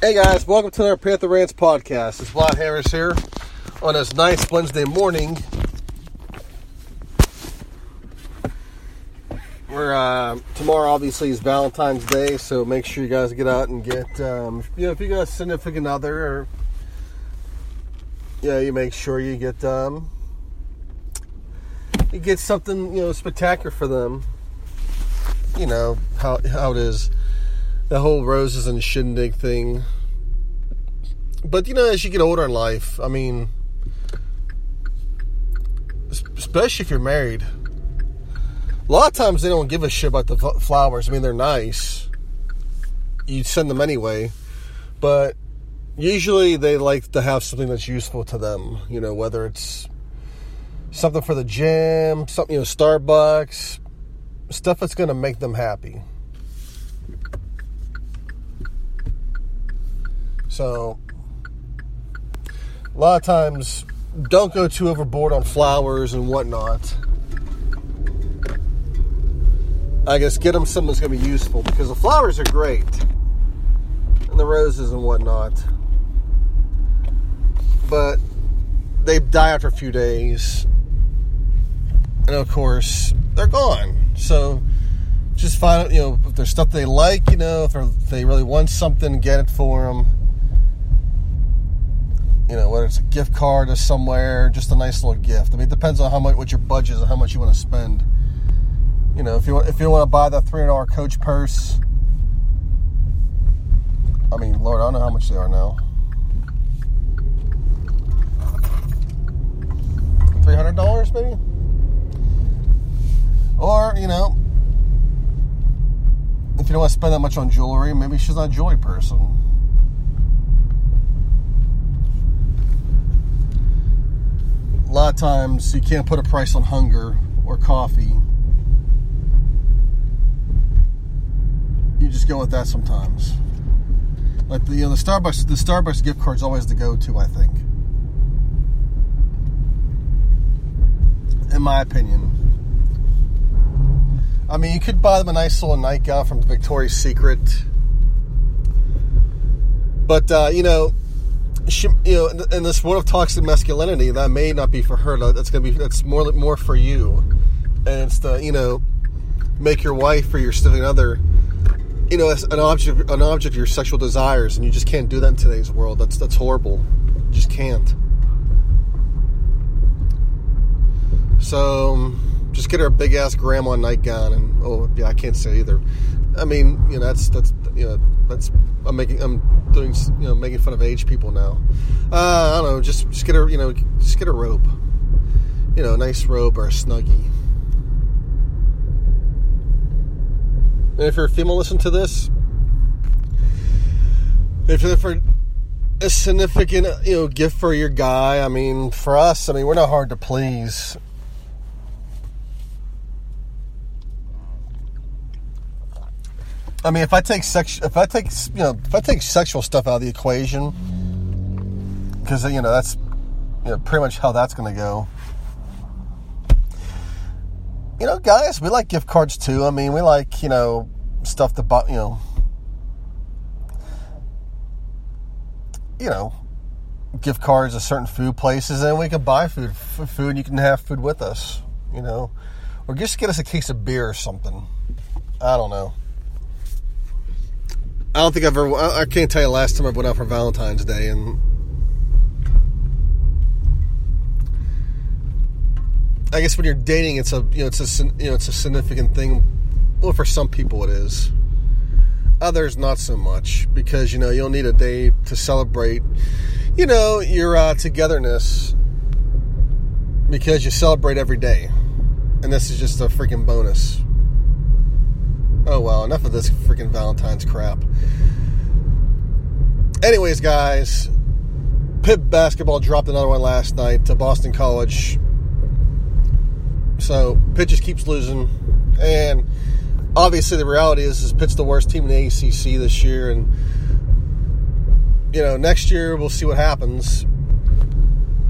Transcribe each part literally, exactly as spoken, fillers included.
Hey guys, welcome to our Panther Rants podcast. It's Vlad Harris here on this nice Wednesday morning. We're uh, tomorrow, obviously, is Valentine's Day, so make sure you guys get out and get, um, you know, if you got a significant other, or, yeah, you make sure you get, um, you get something, you know, spectacular for them. You know how how it is. The whole roses and shindig thing. But, you know, as you get older in life, I mean, especially if you're married, a lot of times they don't give a shit about the flowers. I mean, they're nice. You send them anyway. But usually they like to have something that's useful to them. You know, whether it's something for the gym, something, you know, Starbucks, stuff that's going to make them happy. So, a lot of times, don't go too overboard on flowers and whatnot. I guess get them something that's going to be useful, because the flowers are great, and the roses and whatnot. But they die after a few days, and of course, they're gone. So, just find out, you know, if there's stuff they like, you know, if they really want something, get it for them. You know, whether it's a gift card or somewhere, just a nice little gift. I mean, it depends on how much, what your budget is and how much you want to spend. You know, if you want, if you want to buy that three hundred dollars Coach purse, I mean, Lord, I don't know how much they are now. three hundred dollars maybe? Or, you know, if you don't want to spend that much on jewelry, maybe she's not a jewelry person. A lot of times you can't put a price on hunger or coffee. You just go with that sometimes. Like the, you know, the Starbucks, the Starbucks gift card is always the go-to, I think, in my opinion. I mean, you could buy them a nice little nightgown from Victoria's Secret, but uh, you know. She, you know, in, in this world of toxic masculinity, that may not be for her. That's gonna be that's more more for you, and it's the, you know, make your wife or your significant other, you know, an object an object of your sexual desires, and you just can't do that in today's world. That's that's horrible. You just can't. So just get her a big ass grandma nightgown, and oh yeah, I can't say either. I mean, you know, that's that's you know that's I'm making I'm doing you know making fun of age people now. Uh, I don't know, just just get a you know just get a robe, you know, a nice robe or a Snuggie. And if you're a female, listen to this. If you're for a significant you know gift for your guy, I mean, for us, I mean, we're not hard to please. I mean, if I take sex, if I take you know, if I take sexual stuff out of the equation, because you know that's you know pretty much how that's going to go. You know, guys, we like gift cards too. I mean, we like you know stuff to buy. You know, you know, gift cards to certain food places, and we can buy food, f- food, and you can have food with us. You know, or just get us a case of beer or something. I don't know. I don't think I've ever... I can't tell you the last time I went out for Valentine's Day, and I guess when you're dating, it's a you know it's a you know it's a significant thing. Well, for some people it is. Others not so much, because you know you'll need a day to celebrate, you know, your uh, togetherness, because you celebrate every day, and this is just a freaking bonus. Oh well, enough of this freaking Valentine's crap. Anyways, guys, Pitt basketball dropped another one last night to Boston College. So Pitt just keeps losing, and obviously the reality is, is Pitt's the worst team in the A C C this year, and you know next year we'll see what happens.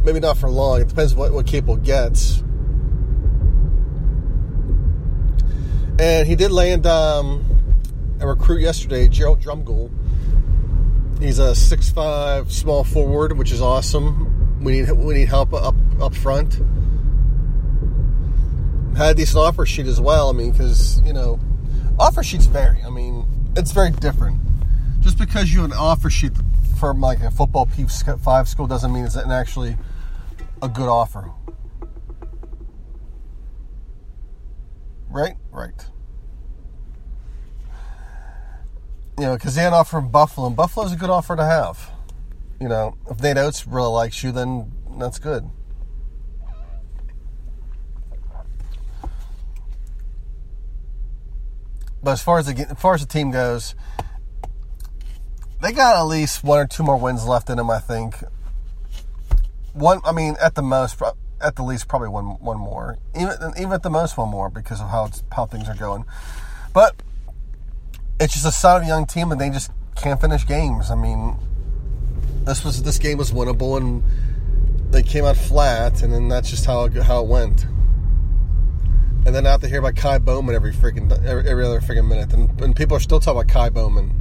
Maybe not for long. It depends what what Capel gets. And he did land um, a recruit yesterday, Gerald Drumgold. He's a six five small forward, which is awesome. We need we need help up up front. Had a decent offer sheet as well. I mean, because you know, offer sheets vary. I mean, it's very different. Just because you have an offer sheet from like a football P five school doesn't mean it's an actually a good offer. Right? Right. You know, because they had an offer from Buffalo, and Buffalo's a good offer to have. You know, if Nate Oates really likes you, then that's good. But as far as the, as far as the team goes, they got at least one or two more wins left in them, I think. One, I mean, at the most... At the least, probably one one more. Even even at the most, one more, because of how it's, how things are going. But it's just a solid young team, and they just can't finish games. I mean, this was this game was winnable, and they came out flat, and then that's just how it, how it went. And then I have to hear about Kai Bowman every freaking every, every other freaking minute, and, and people are still talking about Kai Bowman.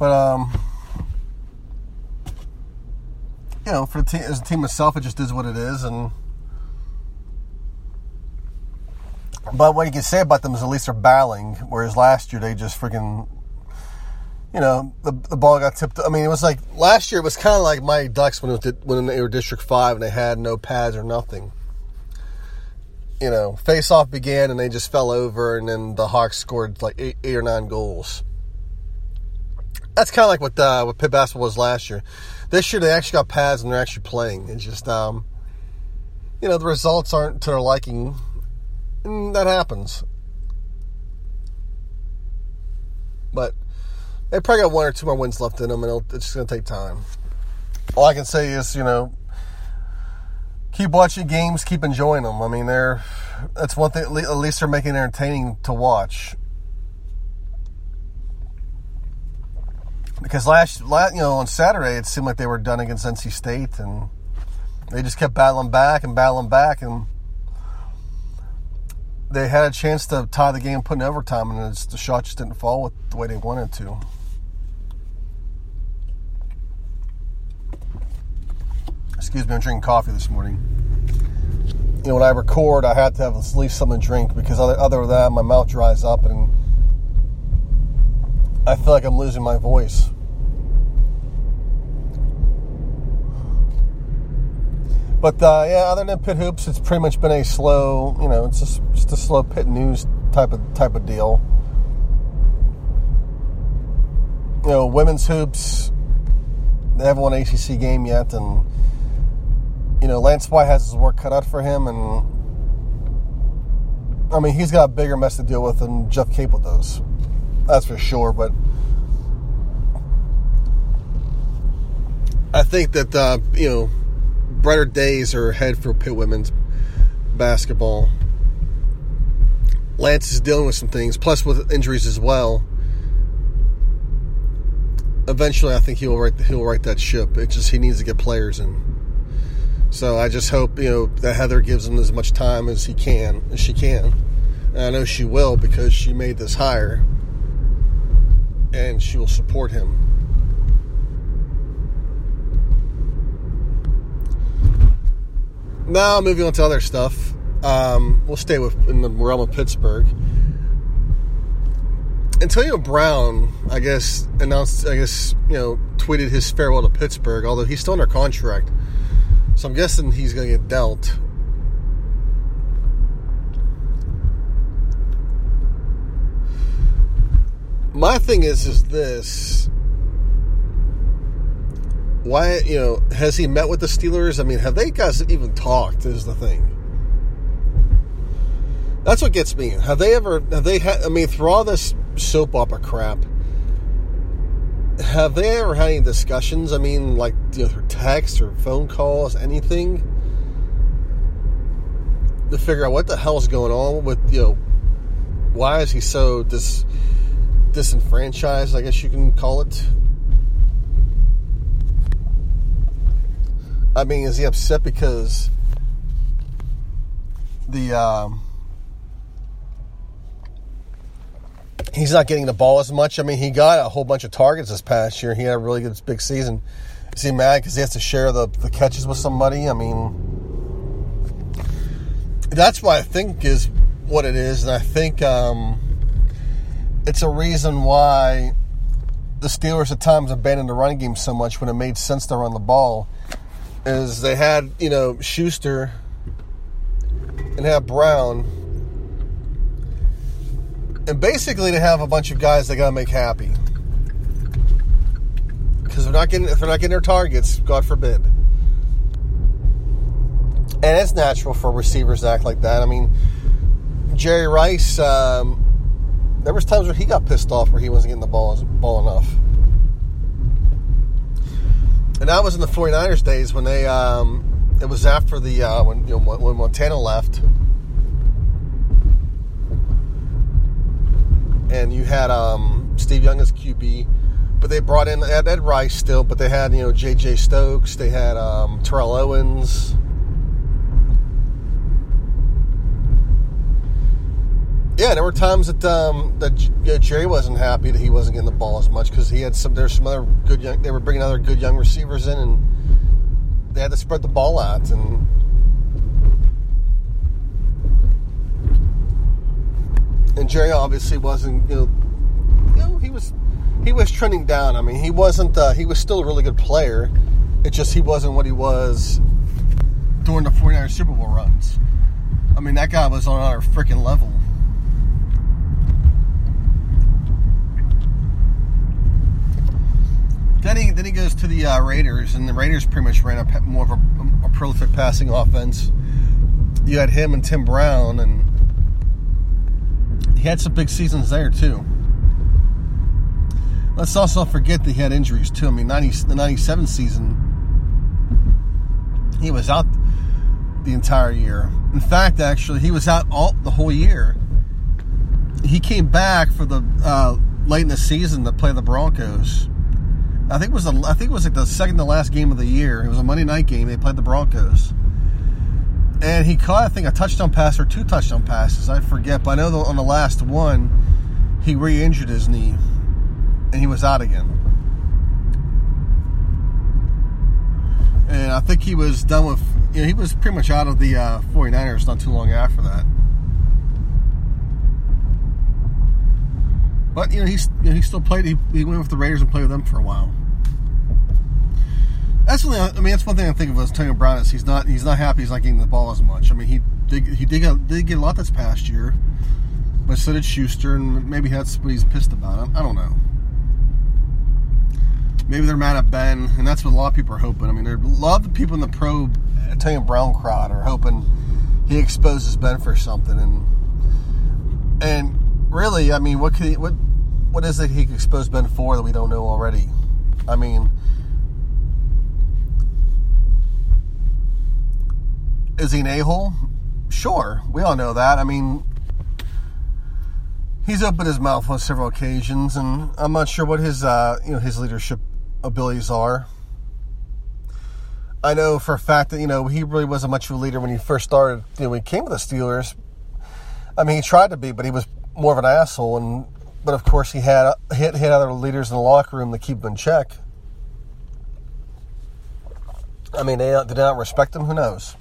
But, um, you know, for the team, as a team itself, it just is what it is. And but what you can say about them is at least they're battling, whereas last year they just freaking, you know, the, the ball got tipped. I mean, it was like, last year it was kind of like Mighty Ducks when, it was, when they were District five and they had no pads or nothing. You know, face-off began and they just fell over, and then the Hawks scored like eight, eight or nine goals. That's kind of like what uh, what Pitt basketball was last year. This year they actually got pads and they're actually playing. It's just, um, you know, the results aren't to their liking. And that happens. But they probably got one or two more wins left in them, and it'll, it's just going to take time. All I can say is, you know, keep watching games, keep enjoying them. I mean, they're that's one thing. At least they're making it entertaining to watch. Because last, last, you know, on Saturday, it seemed like they were done against N C State, and they just kept battling back and battling back, and they had a chance to tie the game, put in overtime, and it's, the shot just didn't fall with the way they wanted to. Excuse me, I'm drinking coffee this morning. You know, when I record, I have to have at least something to drink, because other, other than that, my mouth dries up, and I feel like I'm losing my voice. But, uh, yeah, other than Pitt hoops, it's pretty much been a slow, you know, it's just, just a slow Pitt news type of type of deal. You know, women's hoops, they haven't won an A C C game yet, and, you know, Lance White has his work cut out for him, and, I mean, he's got a bigger mess to deal with than Jeff Capel does. That's for sure, but I think that, uh, you know, brighter days are ahead for Pitt women's basketball. Lance is dealing with some things, plus with injuries as well. Eventually, I think he'll right he'll right that ship. It's just he needs to get players in. So I just hope, you know, that Heather gives him as much time as he can, as she can. And I know she will, because she made this hire. And she will support him. Now moving on to other stuff, um, we'll stay with in the realm of Pittsburgh. Antonio Brown, I guess, announced, I guess, you know, tweeted his farewell to Pittsburgh, although he's still under contract. So I'm guessing he's going to get dealt. My thing is, is this. Why, you know, has he met with the Steelers? I mean, have they guys even talked is the thing. That's what gets me. Have they ever, have they had, I mean, through all this soap opera crap, have they ever had any discussions? I mean, like, you know, through text or phone calls, anything, to figure out what the hell's going on with, you know, why is he so dis, disenfranchised, I guess you can call it. I mean, is he upset because the, um, he's not getting the ball as much? I mean, he got a whole bunch of targets this past year. He had a really good big season. Is he mad because he has to share the, the catches with somebody? I mean, that's what I think is what it is. And I think um, it's a reason why the Steelers at times abandoned the running game so much when it made sense to run the ball. Is they had, you know, Schuster and had Brown. And basically they have a bunch of guys they got to make happy. Because they're not getting, if they're not getting their targets, God forbid. And it's natural for receivers to act like that. I mean, Jerry Rice, um, there was times where he got pissed off where he wasn't getting the ball, ball enough. And I was in the 49ers days when they, um, it was after the, uh, when, you know, when Montana left. And you had um, Steve Young as Q B, but they brought in, they had Ed Rice still, but they had, you know, J J. Stokes, they had um, Terrell Owens. Yeah, there were times that um, that you know, Jerry wasn't happy that he wasn't getting the ball as much because he had some. There's some other good young. They were bringing other good young receivers in, and they had to spread the ball out. And and Jerry obviously wasn't. You know, you know, he was he was trending down. I mean, he wasn't. Uh, he was still a really good player. It's just he wasn't what he was during the 49ers Super Bowl runs. I mean, that guy was on another freaking level. Then he, then he goes to the uh, Raiders, and the Raiders pretty much ran a, more of a, a prolific passing offense. You had him and Tim Brown, and he had some big seasons there, too. Let's also forget that he had injuries, too. I mean, ninety, the ninety-seven season, he was out the entire year. In fact, actually, he was out all the whole year. He came back for the uh, late in the season to play the Broncos. I think it was the, I think it was like the second to last game of the year. It was a Monday night game. They played the Broncos, and he caught I think a touchdown pass or two touchdown passes. I forget, but I know the, on the last one, he re-injured his knee, and he was out again. And I think he was done with. You know, he was pretty much out of the uh, 49ers not too long after that. But, you know, he's, you know, he still played. He, he went with the Raiders and played with them for a while. That's one thing, I mean, that's one thing I think of as Antonio Brown is he's not he's not happy he's not getting the ball as much. I mean, he did, he did, get, did get a lot this past year, but so did Schuster, and maybe that's what he's pissed about. I, I don't know. Maybe they're mad at Ben, and that's what a lot of people are hoping. I mean, a lot of the people in the pro Antonio Brown crowd are hoping he exposes Ben for something, and and really, I mean, what could he, what What is it he exposed Ben for that we don't know already? I mean, is he an a-hole? Sure, we all know that. I mean, he's opened his mouth on several occasions, and I'm not sure what his uh, you know his leadership abilities are. I know for a fact that you know he really wasn't much of a leader when he first started. You know, when he came to the Steelers, I mean, he tried to be, but he was more of an asshole and. But, of course, he had hit, hit other leaders in the locker room to keep him in check. I mean, they did not respect him. Who knows?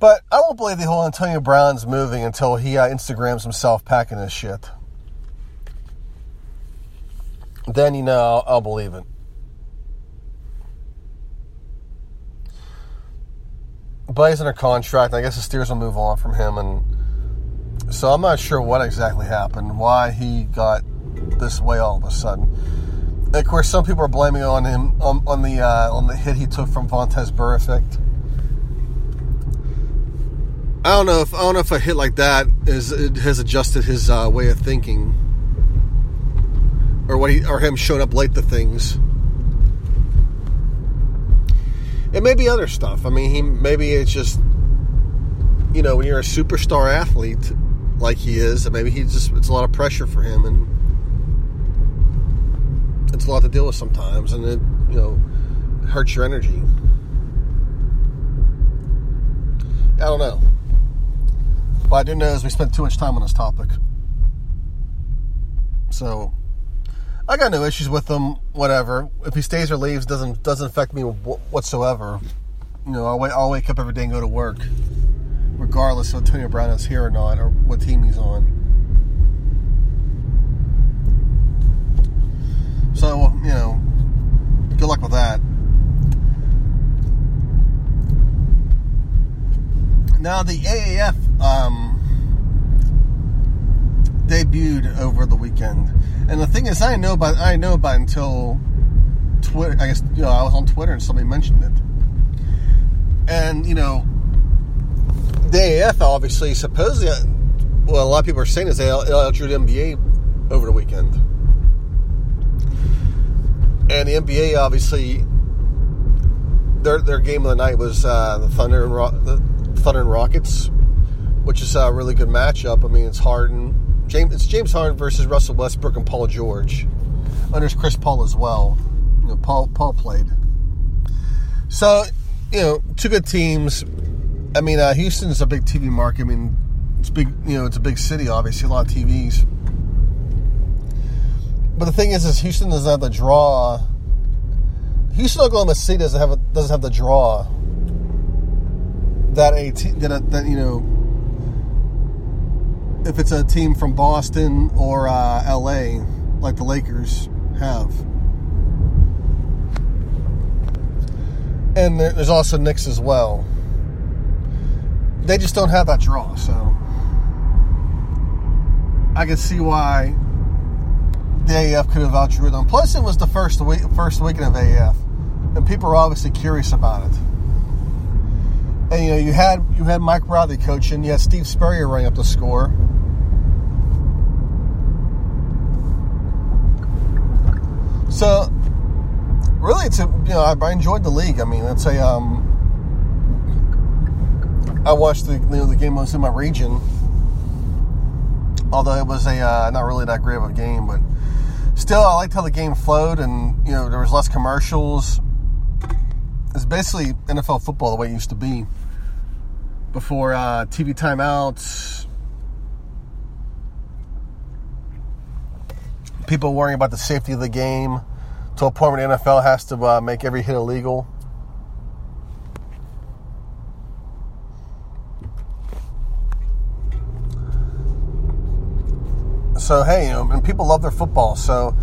But I won't believe the whole Antonio Brown's moving until he uh, Instagrams himself packing his shit. then, you know, I'll, I'll believe it. But he's under contract. I guess the Steelers will move on from him. And so I'm not sure what exactly happened, why he got this way all of a sudden. Of course, some people are blaming on him on, on the uh, on the hit he took from Vontaze Burr effect. I don't know if I don't know if a hit like that is it has adjusted his uh, way of thinking, or what he or him showing up late to things. It may be other stuff. I mean, he maybe it's just, you know, when you're a superstar athlete like he is, maybe he just it's a lot of pressure for him, and it's a lot to deal with sometimes, and it, you know, hurts your energy. I don't know. What I do know is we spent too much time on this topic. So I got no issues with him, whatever. If he stays or leaves, doesn't doesn't affect me whatsoever. You know, I'll, I'll wake up every day and go to work, regardless of Antonio Brown is here or not, or what team he's on. So, you know, good luck with that. Now, the A A F um, debuted over the weekend. And the thing is, I didn't know about, I didn't know about it until Twitter. I guess, you know, I was on Twitter and somebody mentioned it. And, you know, the A A F obviously, supposedly, well, a lot of people are saying is they outdrew the N B A over the weekend. And the N B A, obviously, their their game of the night was uh, the Thunder and Rock, the Thunder and Rockets, which is a really good matchup. I mean, it's Harden. James, it's James Harden versus Russell Westbrook and Paul George. And there's Chris Paul as well. You know, Paul Paul played. So, you know, two good teams. I mean, uh, Houston's a big T V market. I mean, it's big. You know, it's a big city. Obviously, a lot of T Vs. But the thing is, is Houston doesn't have the draw. Houston, Oklahoma City doesn't have a, doesn't have the draw that a that that you know. If it's a team from Boston or uh, L A, like the Lakers have. And there's also Knicks as well. They just don't have that draw, so I can see why the A A F could have outdrew them. Plus, it was the first week, first weekend of A A F, and people are obviously curious about it. And you know, you had you had Mike Riley coaching, you had Steve Spurrier running up the score. So, really, it's a, you know, I, I enjoyed the league. I mean, it's a, um, I watched the, you know, the game was in my region, although it was a, uh, not really that great of a game, but still, I liked how the game flowed, and, you know, there was less commercials. It's basically N F L football the way it used to be, before uh, T V timeouts, people worrying about the safety of the game, to a point where the N F L has to uh, make every hit illegal. So, hey, you know, and people love their football. So,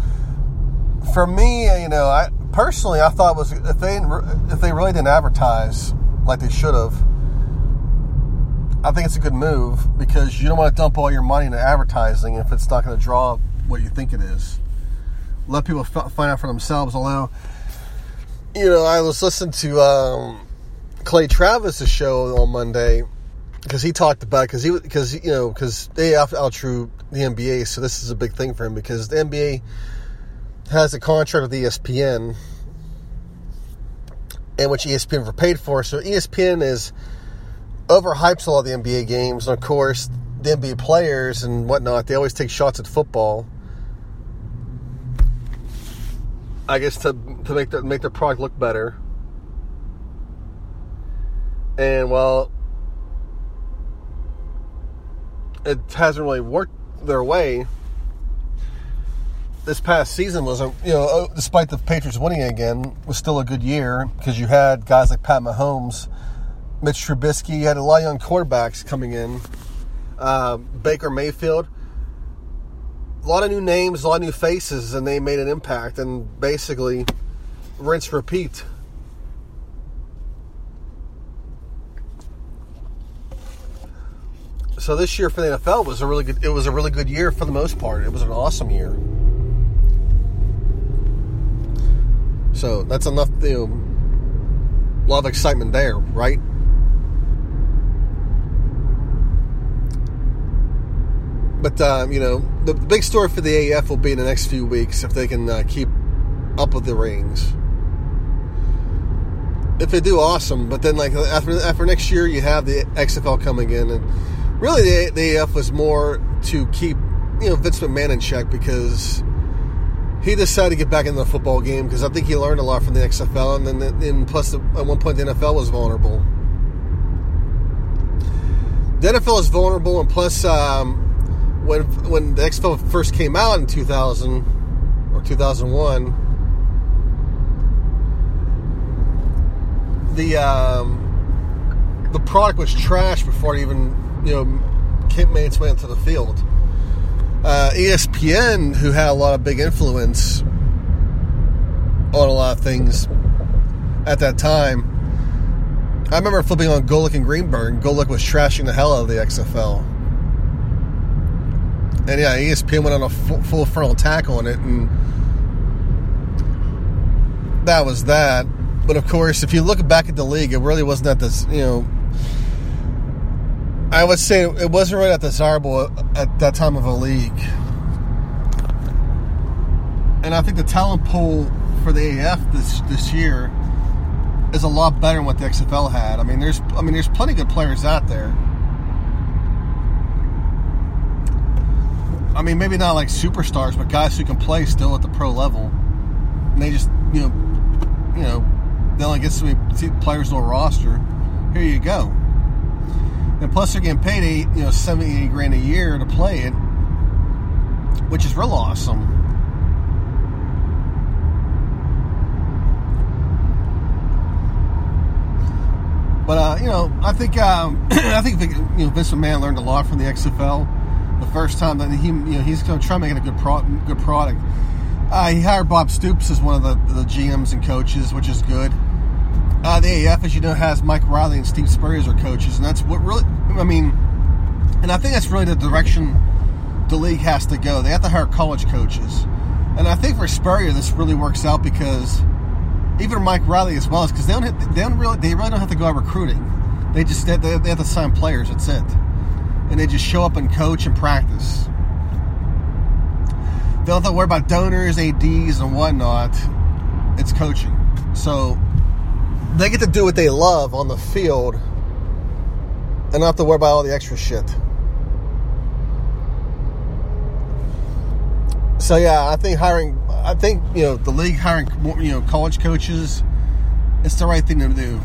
for me, you know, I personally, I thought it was if they if they really didn't advertise like they should have, I think it's a good move, because you don't want to dump all your money into advertising if it's not going to draw what you think it is. Let people f- find out for themselves. Although, you know, I was listening to um, Clay Travis's show on Monday, because he talked about because he because you know because they outdrew the N B A, so this is a big thing for him, because the N B A has a contract with E S P N, and which E S P N were paid for. So E S P N is overhypes all the N B A games, and of course the N B A players and whatnot, they always take shots at football, I guess, to to make their, make their product look better. And well, it hasn't really worked their way. This past season was a, you know, despite the Patriots winning again, was still a good year, because you had guys like Pat Mahomes, Mitch Trubisky, you had a lot of young quarterbacks coming in, uh, Baker Mayfield. a lot of new names, a lot of new faces, and they made an impact. And basically, rinse, repeat. So this year for the N F L was a really good. It was a really good year for the most part. It was an awesome year. So that's enough. You know, a lot of excitement there, right? But um, you know, the, the big story for the A A F will be in the next few weeks if they can uh, keep up with the ratings. If they do, awesome. But then, like after after next year, you have the X F L coming in and. Really, the, the A A F was more to keep, you know, Vince McMahon in check because he decided to get back into the football game because I think he learned a lot from the X F L, and then and plus the, at one point the N F L was vulnerable. The N F L is vulnerable, and plus um, when when the X F L first came out in two thousand or two thousand one, the um, the product was trash before it even. You know, Kent made its way into the field. Uh, E S P N, who had a lot of big influence on a lot of things at that time, I remember flipping on Golick and Greenberg, and Golick was trashing the hell out of the X F L. And yeah, E S P N went on a f- full frontal attack on it, and that was that. But of course, if you look back at the league, it really wasn't at this, you know, I would say it wasn't really that desirable at that time of a league. And I think the talent pool for the A A F this this year is a lot better than what the X F L had. I mean, there's I mean, there's plenty of good players out there. I mean, maybe not like superstars, but guys who can play still at the pro level. And they just, you know, you know, they only get so many players on a roster. Here you go. And plus, they're getting paid eight, you know, seventy, eighty grand a year to play it, which is real awesome. But uh, you know, I think um, I think you know Vince McMahon learned a lot from the X F L. The first time that he, you know, he's going to try making a good pro- good product. Uh, he hired Bob Stoops as one of the, the G Ms and coaches, which is good. Uh, the A A F, as you know, has Mike Riley and Steve Spurrier as their coaches, and that's what really, I mean, and I think that's really the direction the league has to go. They have to hire college coaches. And I think for Spurrier, this really works out because even Mike Riley as well, is because they don't, have, they, don't really, they really don't have to go out recruiting. They just they, they have to sign players, that's it. And they just show up and coach and practice. They don't have to worry about donors, A Ds, and whatnot. It's coaching. So they get to do what they love on the field and not have to worry about all the extra shit. So yeah, I think hiring, I think, you know, the league hiring, you know, college coaches, it's the right thing to do.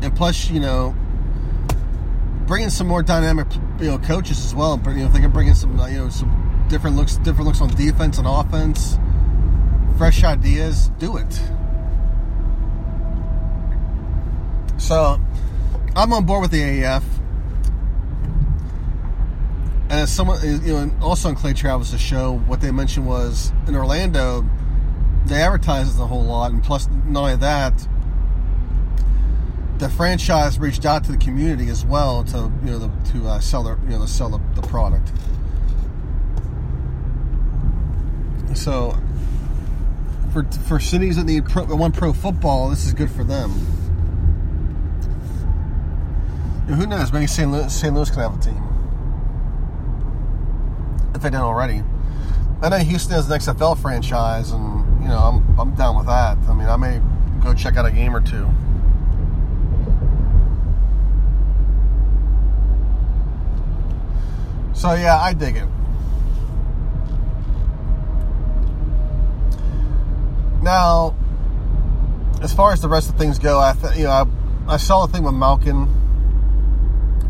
And plus, you know, bringing some more dynamic, you know, coaches as well. You know, if they can bring in some, you know, some different looks, different looks on defense and offense, fresh ideas, do it. So, I'm on board with the A A F, and as someone, you know, also on Clay Travis's show, what they mentioned was in Orlando, they advertise a whole lot, and plus, not only that, the franchise reached out to the community as well to, you know, the, to uh, sell their, you know, to sell the, the product. So, for for cities that need pro, that want pro football, this is good for them. Who knows? Maybe Saint Louis, Saint Louis can have a team. If they didn't already. I know Houston has an X F L franchise, and, you know, I'm I'm down with that. I mean, I may go check out a game or two. So, yeah, I dig it. Now, as far as the rest of things go, I th- you know, I, I saw the thing with Malkin.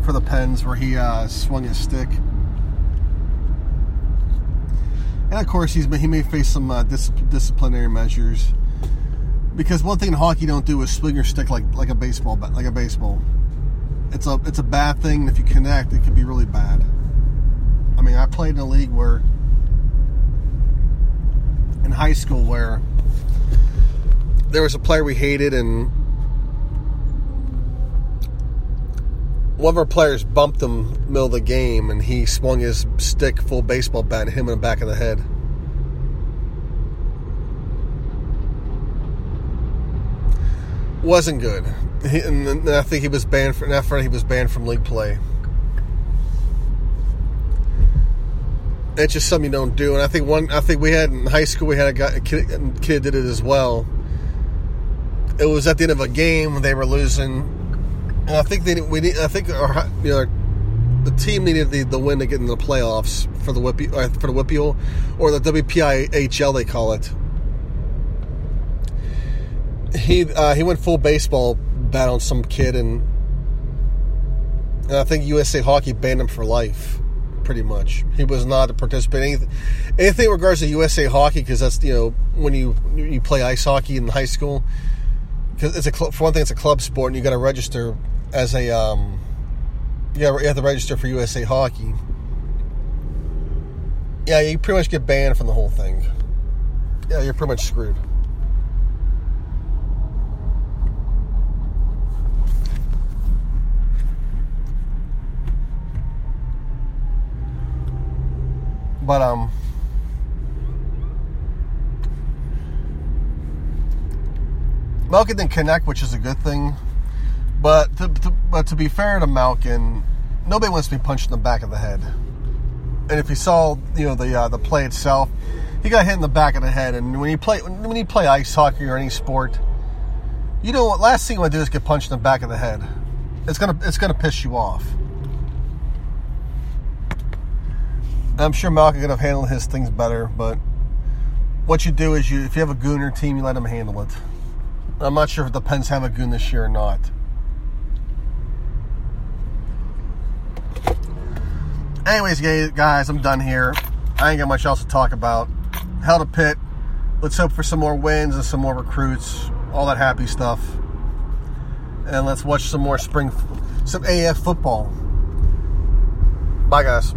For the Pens, where he uh, swung his stick, and of course he's he may face some uh, dis- disciplinary measures because one thing in hockey you don't do is swing your stick like like a baseball like a baseball. It's a it's a bad thing. And if you connect, it could be really bad. I mean, I played in a league where, in high school, where there was a player we hated, and one of our players bumped him in the middle of the game, and he swung his stick full baseball bat at him in the back of the head. Wasn't good. He, and I think he was banned for not for he was banned from league play. It's just something you don't do. And I think one. I think we had in high school. We had a, guy, a kid. A kid did it as well. It was at the end of a game when they were losing. And I think they we need, I think our, you know, the team needed the, the win to get into the playoffs for the Whippy or for the Whippeal or the W P I H L they call it. He uh, he went full baseball bat on some kid, and and I think U S A Hockey banned him for life, pretty much. He was not to participate in anything, anything in regards to U S A Hockey, because that's, you know, when you you play ice hockey in high school, because it's a for one thing it's a club sport, and you got to register. As a, um, you have to register for U S A Hockey. Yeah, you pretty much get banned from the whole thing. Yeah, you're pretty much screwed. But, um... Malkin didn't connect, which is a good thing. But to, to, but to be fair to Malkin, nobody wants to be punched in the back of the head. And if you saw, you know, the uh, the play itself, he got hit in the back of the head. And when you play when you play ice hockey or any sport, you know what? Last thing you want to do is get punched in the back of the head. It's gonna it's gonna piss you off. And I'm sure Malkin could have handled his things better. But what you do is you if you have a gooner team, you let them handle it. I'm not sure if the Pens have a goon this year or not. Anyways, guys, I'm done here. I ain't got much else to talk about. Hell to pit. Let's hope for some more wins and some more recruits. All that happy stuff. And let's watch some more spring, some A F football. Bye, guys.